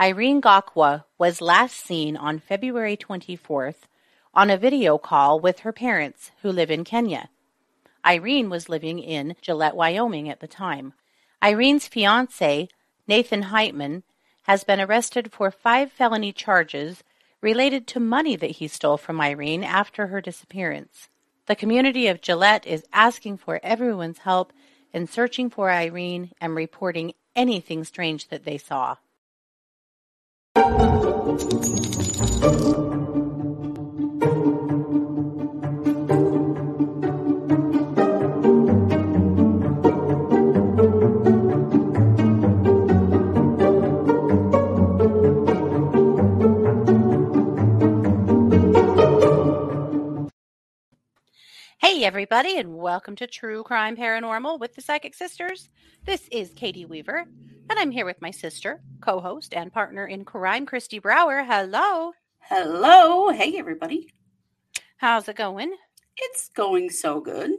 Irene Gakwa was last seen on February 24th on a video call with her parents who live in Kenya. Irene was living in Gillette, Wyoming at the time. Irene's fiancé, Nathan Hightman, has been arrested for 5 felony charges related to money that he stole from Irene after her disappearance. The community of Gillette is asking for everyone's help in searching for Irene and reporting anything strange that they saw. Hey everybody, and welcome to True Crime Paranormal with the Psychic Sisters. This is Katie Weaver, and I'm here with my sister, co-host, and partner in crime, Christy Brower. Hello. Hello. Hey everybody. How's it going? It's going so good.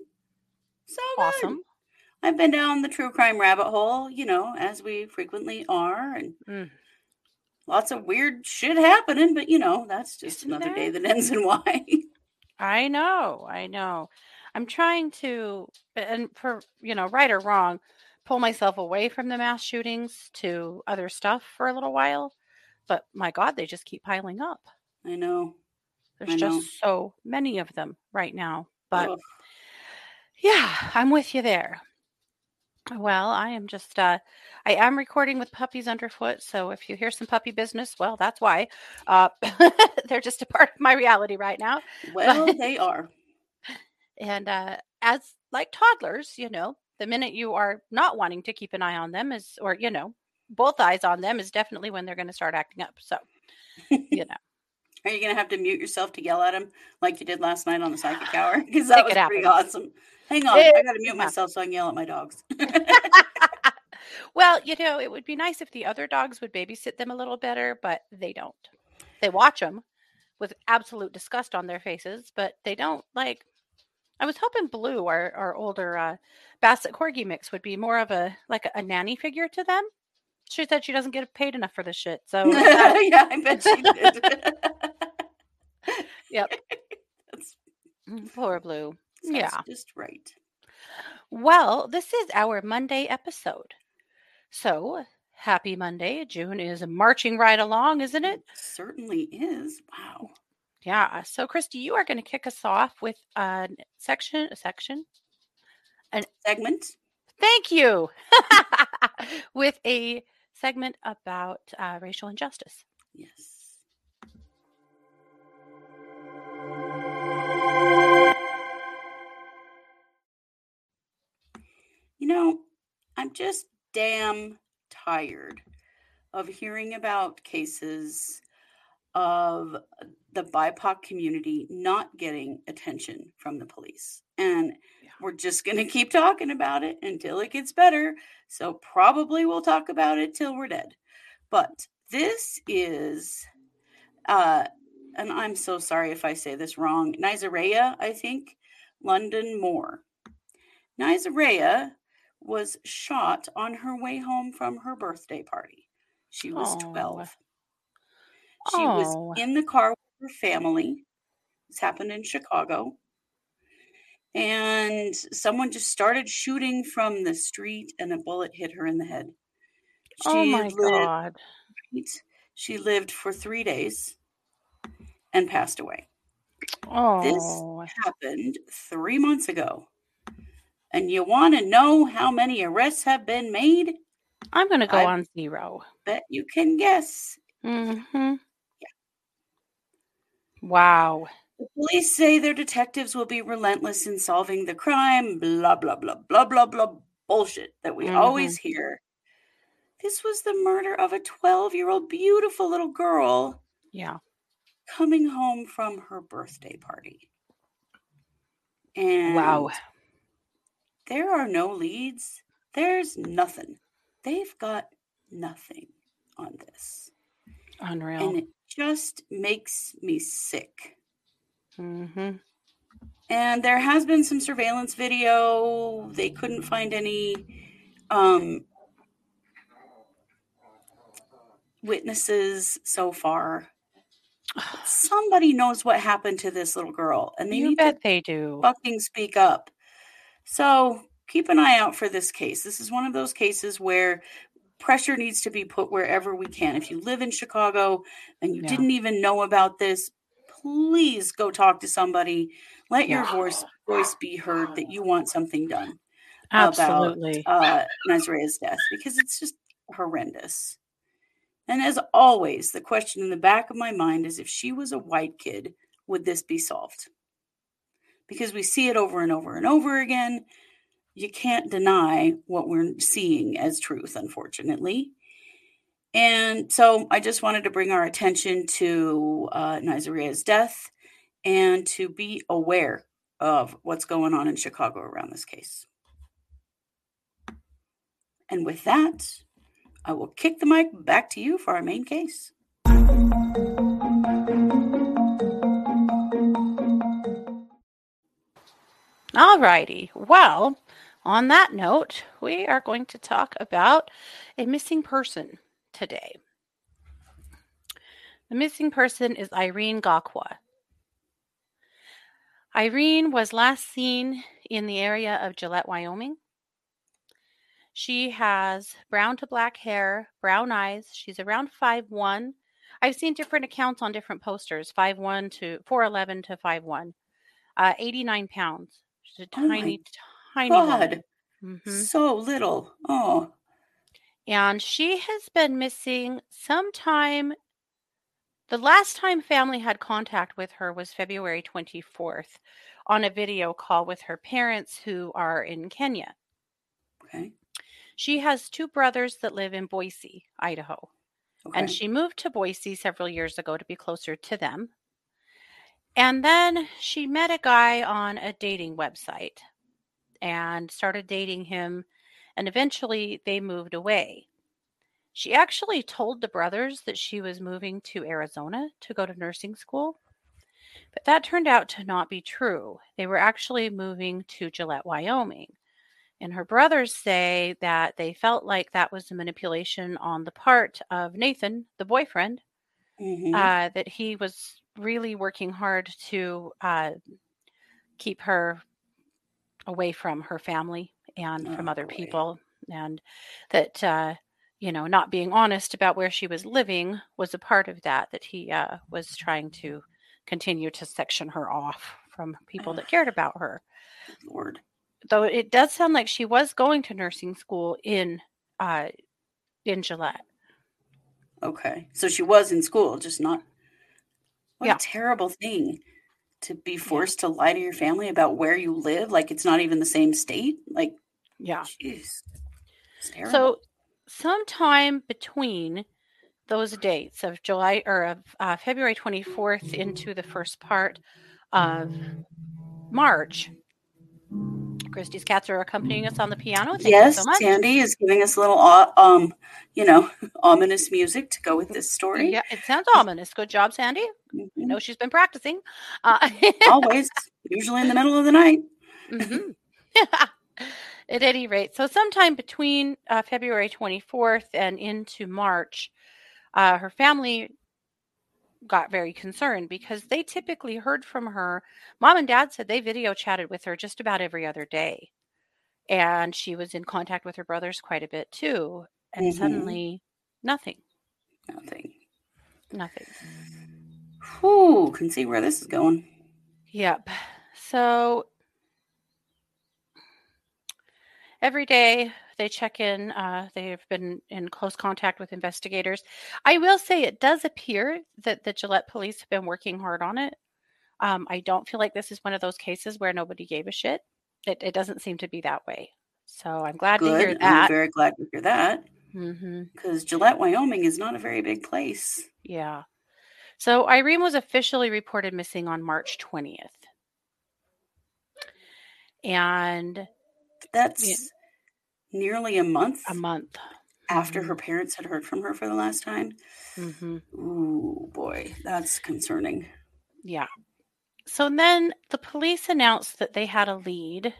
So awesome. Good. I've been down the true crime rabbit hole, you know, as we frequently are, and lots of weird shit happening, but you know, that's just Isn't another day that ends in Y. I know. I'm trying to, and for, you know, right or wrong, pull myself away from the mass shootings to other stuff for a little while. But my God, they just keep piling up. I know. There's just so many of them right now. But yeah, I'm with you there. Well, I am just, I am recording with puppies underfoot. So if you hear some puppy business, well, that's why. They're just a part of my reality right now. Well, but they are. And as like toddlers, you know, the minute you are not wanting to keep an eye on them is, or, you know, both eyes on them is definitely when they're going to start acting up. So, you know. Are you going to have to mute yourself to yell at him like you did last night on the Psychic Hour? Because that was pretty awesome. Hang on, I got to mute myself so I can yell at my dogs. Well, you know, it would be nice if the other dogs would babysit them a little better, but they don't. They watch them with absolute disgust on their faces, but they don't, like, I was hoping Blue, our older Basset Corgi mix, would be more of a nanny figure to them. She said she doesn't get paid enough for this shit, so. Yeah, I bet she did. Yep. Poor Blue. Sounds just right. Well, this is our Monday episode. So, happy Monday. June is marching right along, isn't it? It certainly is. Wow. Yeah. So, Christy, you are going to kick us off with a segment. Thank you. With a segment about racial injustice. Yes. You know, I'm just damn tired of hearing about cases of the BIPOC community not getting attention from the police. And we're just going to keep talking about it until it gets better. So probably we'll talk about it till we're dead. But this is, and I'm so sorry if I say this wrong, Nyzireya, I think, London Moore. Nyzireya was shot on her way home from her birthday party. She was 12. She was in the car with her family. This happened in Chicago. And someone just started shooting from the street and a bullet hit her in the head. Oh my God. She lived for 3 days and passed away. Oh. This happened 3 months ago. And you want to know how many arrests have been made? I'm going to go on zero. Bet you can guess. Mm-hmm. Yeah. Wow. The police say their detectives will be relentless in solving the crime. Blah, blah, blah, blah, blah, blah. Bullshit that we always hear. This was the murder of a 12-year-old beautiful little girl. Yeah. Coming home from her birthday party. And wow. There are no leads. There's nothing. They've got nothing on this. Unreal. And it just makes me sick. Mm-hmm. And there has been some surveillance video. They couldn't find any witnesses so far. Somebody knows what happened to this little girl, and they do fucking speak up. So keep an eye out for this case. This is one of those cases where pressure needs to be put wherever we can. If you live in Chicago and you didn't even know about this, please go talk to somebody. Let your voice be heard that you want something done about Nyzireya's death, because it's just horrendous. And as always, the question in the back of my mind is, if she was a white kid, would this be solved? Because we see it over and over and over again. You can't deny what we're seeing as truth, unfortunately. And so I just wanted to bring our attention to Nyzireya's death and to be aware of what's going on in Chicago around this case. And with that, I will kick the mic back to you for our main case. All righty. Well, on that note, we are going to talk about a missing person today. The missing person is Irene Gakwa. Irene was last seen in the area of Gillette, Wyoming. She has brown to black hair, brown eyes. She's around 5'1". I've seen different accounts on different posters, 5'1" to 4'11" to 5'1". 89 pounds. She's a tiny woman. Mm-hmm. So little. Oh. And she has been missing sometime. The last time family had contact with her was February 24th on a video call with her parents, who are in Kenya. Okay. She has two brothers that live in Boise, Idaho. Okay. And she moved to Boise several years ago to be closer to them. And then she met a guy on a dating website and started dating him. And eventually they moved away. She actually told the brothers that she was moving to Arizona to go to nursing school. But that turned out to not be true. They were actually moving to Gillette, Wyoming. And her brothers say that they felt like that was a manipulation on the part of Nathan, the boyfriend, that he was really working hard to keep her away from her family and from other people. And that, not being honest about where she was living was a part of that he was trying to continue to section her off from people that cared about her. Lord. Though it does sound like she was going to nursing school in Gillette. Okay. So she was in school, just not. What a terrible thing to be forced to lie to your family about where you live. Like, it's not even the same state. Like, geez. It's terrible. So sometime between those dates of July or of February 24th into the first part of March, Christy's cats are accompanying us on the piano. Thank you so much. Sandy is giving us a little, ominous music to go with this story. Yeah, it sounds ominous. Good job, Sandy. Mm-hmm. I know she's been practicing. Always, usually in the middle of the night. Mm-hmm. Yeah. At any rate, so sometime between February 24th and into March, her family got very concerned because they typically heard from her. Mom and Dad said they video chatted with her just about every other day. And she was in contact with her brothers quite a bit too. And suddenly nothing. Whew, can see where this is going. Yep. So every day they check in. They've been in close contact with investigators. I will say it does appear that the Gillette police have been working hard on it. I don't feel like this is one of those cases where nobody gave a shit. It doesn't seem to be that way. So I'm glad to hear that. I'm very glad to hear that. Because Gillette, Wyoming is not a very big place. Yeah. So Irene was officially reported missing on March 20th. And that's nearly a month after her parents had heard from her for the last time. Mm-hmm. Ooh, boy, that's concerning. Yeah. So then the police announced that they had a lead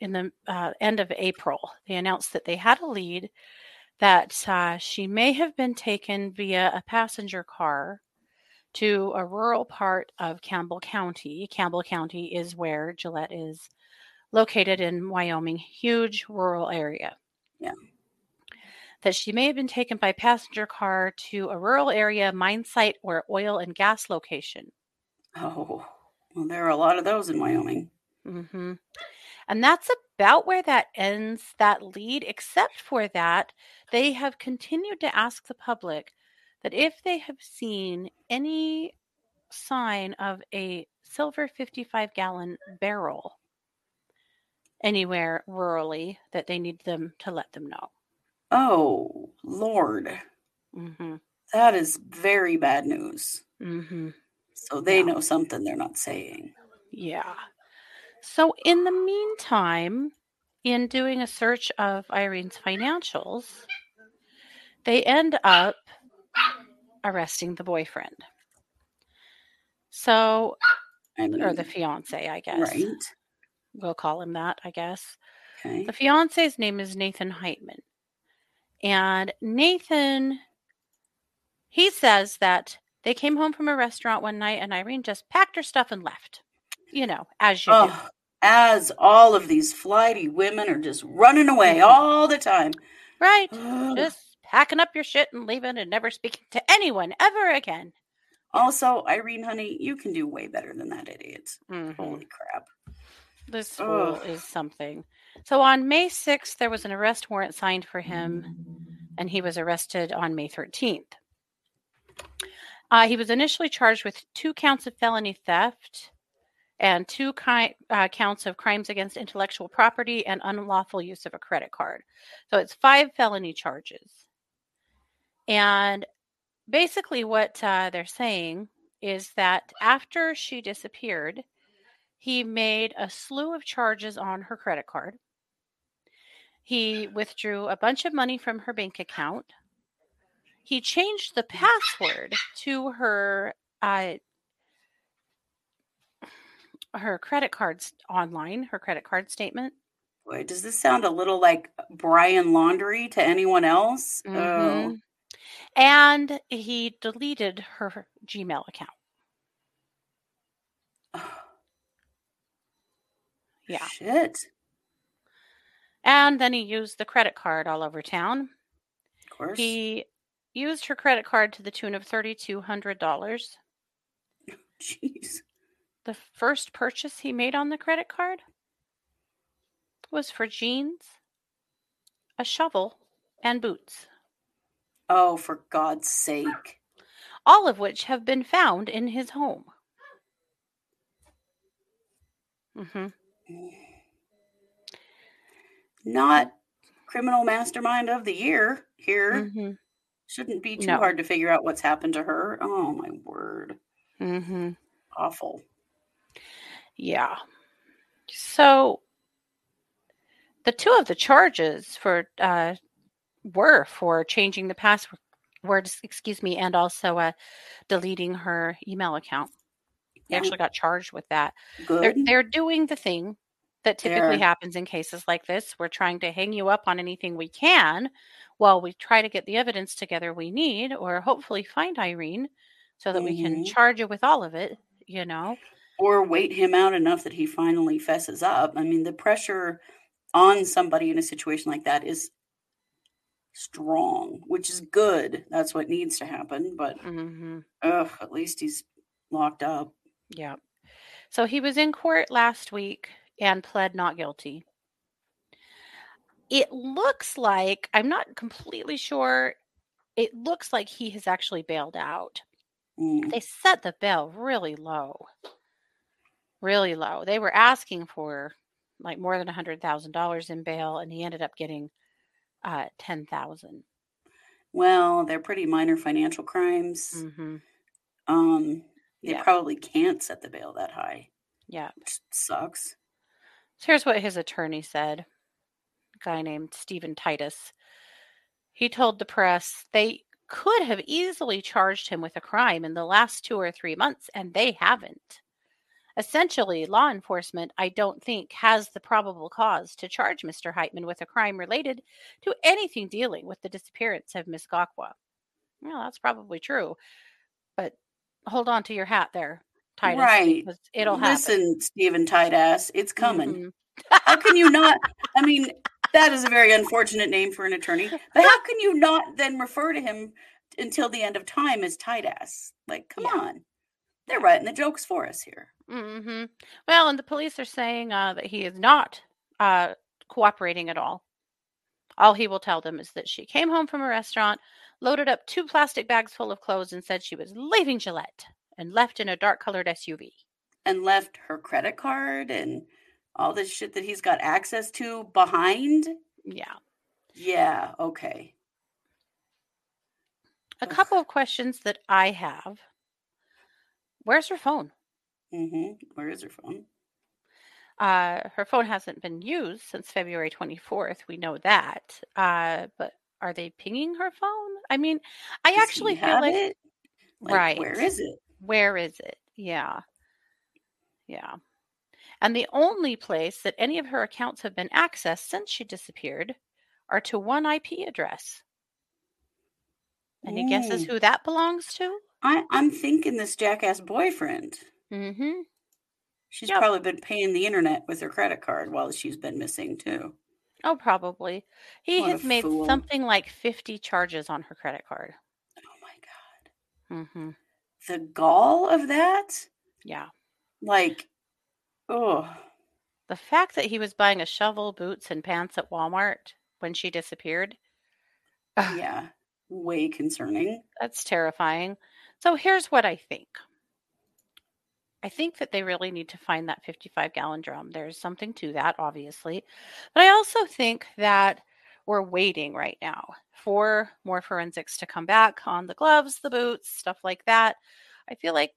in the end of April. They announced that they had a lead that she may have been taken via a passenger car to a rural part of Campbell County. Campbell County is where Gillette is located in Wyoming, huge rural area. Yeah. That she may have been taken by passenger car to a rural area, mine site, or oil and gas location. Oh, well, there are a lot of those in Wyoming. Mm-hmm. And that's about where that ends, that lead, except for that they have continued to ask the public that if they have seen any sign of a silver 55-gallon barrel anywhere rurally, that they need them to let them know. Oh, Lord. Mm-hmm. That is very bad news. Mm-hmm. So they know something they're not saying. Yeah. So in the meantime, in doing a search of Irene's financials, they end up arresting the boyfriend. So, or the fiance, I guess. Right. We'll call him that, I guess. Okay. The fiance's name is Nathan Hightman. And Nathan, he says that they came home from a restaurant one night and Irene just packed her stuff and left. You know, as you do. As all of these flighty women are just running away all the time. Right. Just packing up your shit and leaving and never speaking to anyone ever again. Also, Irene, honey, you can do way better than that, idiot. Mm-hmm. Holy crap. This fool is something. So on May 6th, there was an arrest warrant signed for him, and he was arrested on May 13th. He was initially charged with 2 counts of felony theft and 2 counts of crimes against intellectual property and unlawful use of a credit card. So it's 5 felony charges. And basically what they're saying is that after she disappeared, he made a slew of charges on her credit card. He withdrew a bunch of money from her bank account. He changed the password to her credit cards online, her credit card statement. Boy, does this sound a little like Brian Laundrie to anyone else? Mm-hmm. Oh. And he deleted her Gmail account. Yeah. Shit. And then he used the credit card all over town. Of course. He used her credit card to the tune of $3,200. Jeez. The first purchase he made on the credit card was for jeans, a shovel, and boots. Oh, for God's sake. All of which have been found in his home. Mm-hmm. Not criminal mastermind of the year here. Mm-hmm. Shouldn't be too hard to figure out what's happened to her. Oh, my word. Mm-hmm. Awful. Yeah. So the 2 of the charges for were for changing the password, and also deleting her email account. They actually got charged with that. They're doing the thing that typically happens in cases like this. We're trying to hang you up on anything we can while we try to get the evidence together we need, or hopefully find Irene so that we can charge you with all of it, you know. Or wait him out enough that he finally fesses up. I mean, the pressure on somebody in a situation like that is strong, which is good. That's what needs to happen. But at least he's locked up. Yeah. So he was in court last week and pled not guilty. It looks like, I'm not completely sure, it looks like he has actually bailed out. Mm. They set the bail really low. Really low. They were asking for like more than $100,000 in bail, and he ended up getting $10,000. Well, they're pretty minor financial crimes. Mm-hmm. They probably can't set the bail that high. Yeah. Which sucks. So here's what his attorney said. A guy named Stephen Titus. He told the press they could have easily charged him with a crime in the last 2 or 3 months, and they haven't. Essentially, law enforcement, I don't think, has the probable cause to charge Mr. Hightman with a crime related to anything dealing with the disappearance of Miss Gakwa. Well, that's probably true, but hold on to your hat there, Titus. Right. It'll happen. Listen, Stephen Titus, it's coming. Mm-hmm. How can you not? I mean, that is a very unfortunate name for an attorney, but how can you not then refer to him until the end of time as Titus? Like, come on. They're writing the jokes for us here. Mm-hmm. Well, and the police are saying that he is not cooperating at all. All he will tell them is that she came home from a restaurant, loaded up 2 plastic bags full of clothes, and said she was leaving Gillette and left in a dark-colored SUV. And left her credit card and all this shit that he's got access to behind? Yeah. Yeah, okay. A couple of questions that I have. Where's her phone? Mm-hmm. Where is her phone? Her phone hasn't been used since February 24th. We know that. But are they pinging her phone? I mean, I actually feel like... it? Like, right. Where is it? Where is it? Yeah. Yeah. And the only place that any of her accounts have been accessed since she disappeared are to one IP address. Any guesses who that belongs to? I'm thinking this jackass boyfriend. Mm-hmm. She's probably been paying the internet with her credit card while she's been missing, too. Oh, probably. He has made something like 50 charges on her credit card. Oh, my God. Mm-hmm. The gall of that? Yeah. Like, oh. The fact that he was buying a shovel, boots, and pants at Walmart when she disappeared. Yeah. Way concerning. That's terrifying. So here's what I think. I think that they really need to find that 55-gallon drum. There's something to that, obviously. But I also think that we're waiting right now for more forensics to come back on the gloves, the boots, stuff like that. I feel like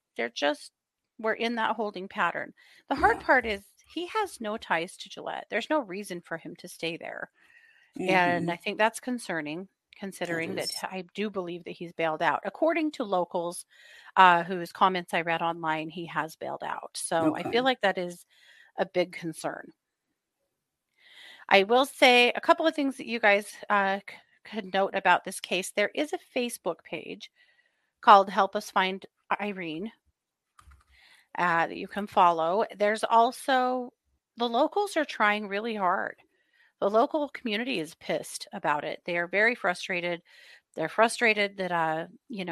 we're in that holding pattern. The hard part is he has no ties to Gillette. There's no reason for him to stay there. Mm-hmm. And I think that's concerning. Considering that I do believe that he's bailed out. According to locals whose comments I read online, he has bailed out. So I feel like that is a big concern. I will say a couple of things that you guys could note about this case. There is a Facebook page called Help Us Find Irene that you can follow. There's also, the locals are trying really hard. The local community is pissed about it. They are very frustrated. They're frustrated that,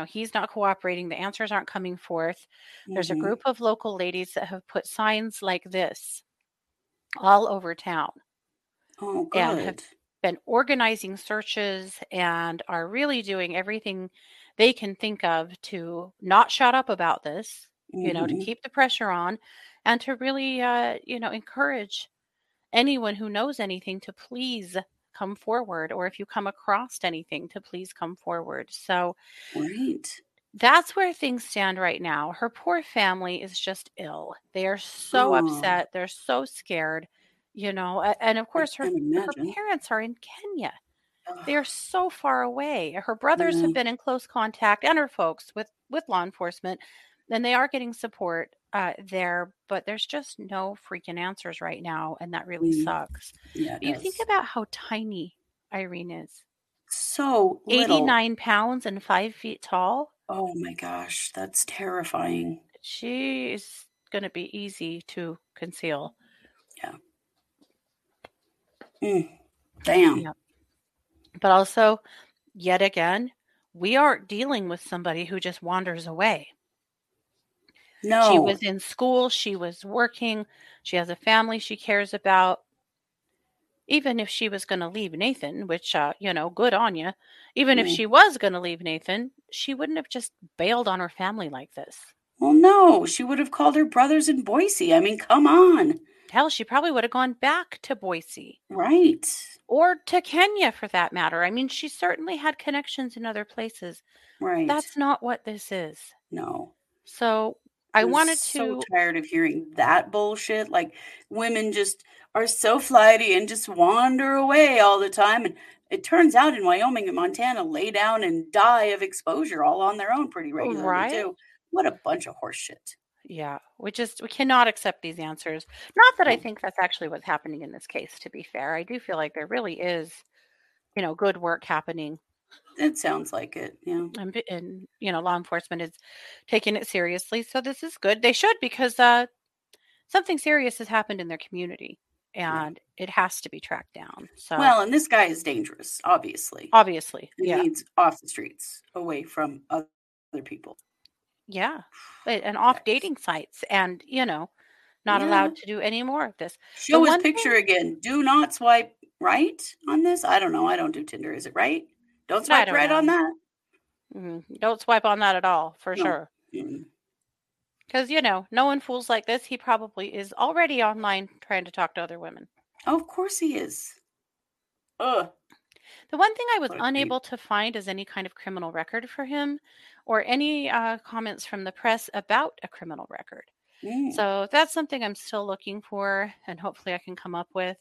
he's not cooperating. The answers aren't coming forth. Mm-hmm. There's a group of local ladies that have put signs like this all over town. Oh, good. And have been organizing searches and are really doing everything they can think of to not shut up about this, mm-hmm. To keep the pressure on and to really, encourage anyone who knows anything to please come forward, or if you come across anything to please come forward. So that's where things stand right now. Her poor family is just ill. They are so upset. They're so scared, and of course her parents are in Kenya. They are so far away. Her brothers have been in close contact, and her folks with law enforcement, and they are getting support there, but there's just no freaking answers right now, and that really sucks. Yeah, you think about how tiny Irene is. So little. 89 pounds and 5 feet tall. Oh my gosh, that's terrifying. She's gonna be easy to conceal. Yeah. Damn. Yeah. But also, yet again, we aren't dealing with somebody who just wanders away. No. She was in school. She was working. She has a family she cares about. Even if she was going to leave Nathan, which, good on you. Even if she was going to leave Nathan, she wouldn't have just bailed on her family like this. Well, no. She would have called her brothers in Boise. I mean, come on. Hell, she probably would have gone back to Boise. Right. Or to Kenya, for that matter. I mean, she certainly had connections in other places. Right. That's not what this is. No. So... I'm so tired of hearing that bullshit. Like, women just are so flighty and just wander away all the time. And it turns out in Wyoming and Montana, lay down and die of exposure all on their own pretty regularly, too. What a bunch of horseshit. Yeah, we cannot accept these answers. Not that I think that's actually what's happening in this case, to be fair. I do feel like there really is, good work happening. It sounds like it, yeah. And law enforcement is taking it seriously. So this is good. They should, because something serious has happened in their community, and it has to be tracked down. So and this guy is dangerous, obviously. He needs off the streets, away from other people. Yeah, and off dating sites, and not allowed to do any more of this. Show his picture again. Do not swipe right on this. I don't know. I don't do Tinder. Is it right? Don't swipe right on that. Mm-hmm. Don't swipe on that at all, for sure. Because, no one fools like this. He probably is already online trying to talk to other women. Oh, of course he is. Ugh. The one thing I was unable to find is any kind of criminal record for him, or any comments from the press about a criminal record. So that's something I'm still looking for, and hopefully I can come up with.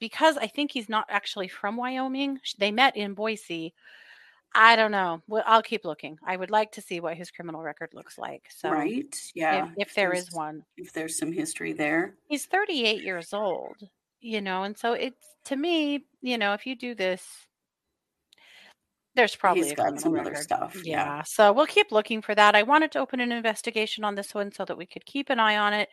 Because I think he's not actually from Wyoming. They met in Boise. I don't know. Well, I'll keep looking. I would like to see what his criminal record looks like. So, right. Yeah. If there is one. If there's some history there. He's 38 years old, and so it's, to me, if you do this, there's probably he's got some other stuff. Yeah. So we'll keep looking for that. I wanted to open an investigation on this one so that we could keep an eye on it.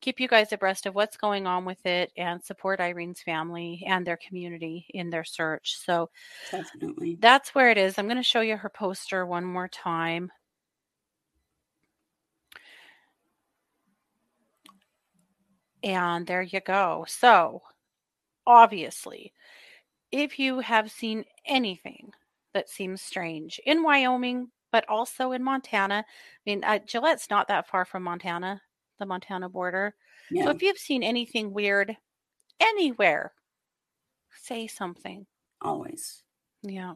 Keep you guys abreast of what's going on with it, and support Irene's family and their community in their search. So definitely, that's where it is. I'm going to show you her poster one more time. And there you go. So obviously, if you have seen anything that seems strange in Wyoming, but also in Montana, Gillette's not that far from Montana, the Montana border. Yeah. So if you've seen anything weird anywhere, say something. Always. Yeah.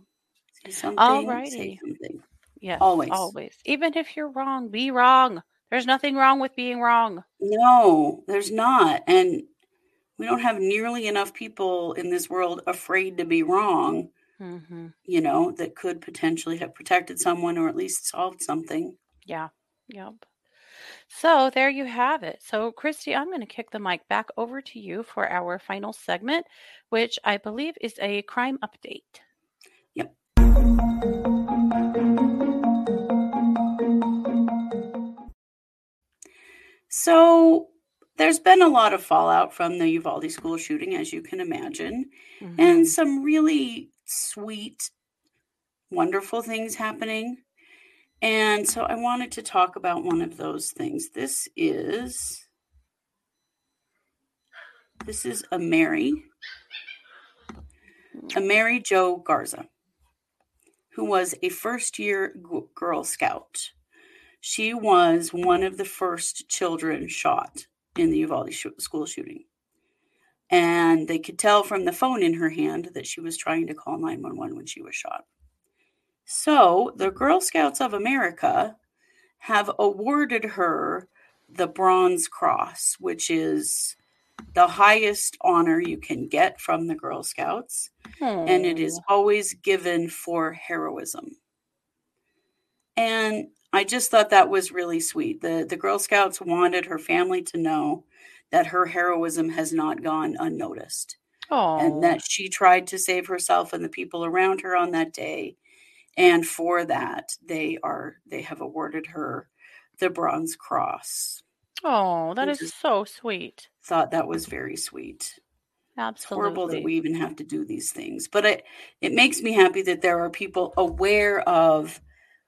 Say something. Alrighty. Say something. Yes. Always. Even if you're wrong, be wrong. There's nothing wrong with being wrong. No, there's not. And we don't have nearly enough people in this world afraid to be wrong, that could potentially have protected someone, or at least solved something. Yeah. Yep. So there you have it. So Christy, I'm going to kick the mic back over to you for our final segment, which I believe is a crime update. Yep. So there's been a lot of fallout from the Uvalde school shooting, as you can imagine, and some really sweet, wonderful things happening. And so I wanted to talk about one of those things. This is Amerie Jo Garza, who was a first-year Girl Scout. She was one of the first children shot in the Uvalde school shooting. And they could tell from the phone in her hand that she was trying to call 911 when she was shot. So the Girl Scouts of America have awarded her the Bronze Cross, which is the highest honor you can get from the Girl Scouts. And it is always given for heroism. And I just thought that was really sweet. The Girl Scouts wanted her family to know that her heroism has not gone unnoticed. And that she tried to save herself and the people around her on that day. And for that, they have awarded her the Bronze Cross. Oh, that is so sweet. Thought that was very sweet. Absolutely. It's horrible that we even have to do these things. But it makes me happy that there are people aware of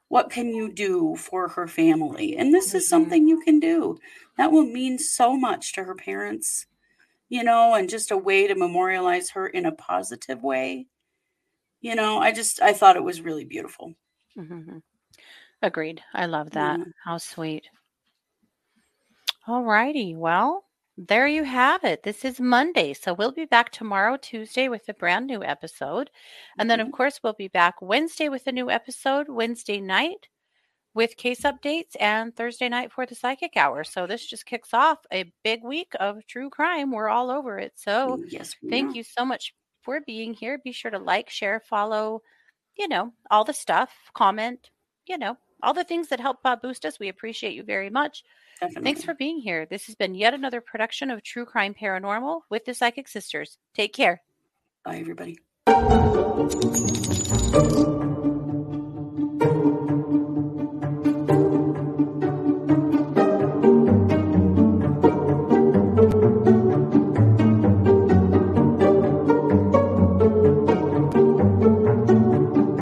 what can you do for her family. And this is something you can do. That will mean so much to her parents, and just a way to memorialize her in a positive way. I thought it was really beautiful. Agreed. I love that. Yeah. How sweet. All righty. Well, there you have it. This is Monday. So we'll be back tomorrow, Tuesday, with a brand new episode. And then, of course, we'll be back Wednesday with a new episode, Wednesday night with case updates, and Thursday night for the Psychic Hour. So this just kicks off a big week of true crime. We're all over it. So thank you so much for being here. Be sure to like, share, follow, all the stuff, comment, all the things that help boost us. We appreciate you very much. Definitely. Thanks for being here. This has been yet another production of True Crime Paranormal with the Psychic Sisters. Take care. Bye, everybody.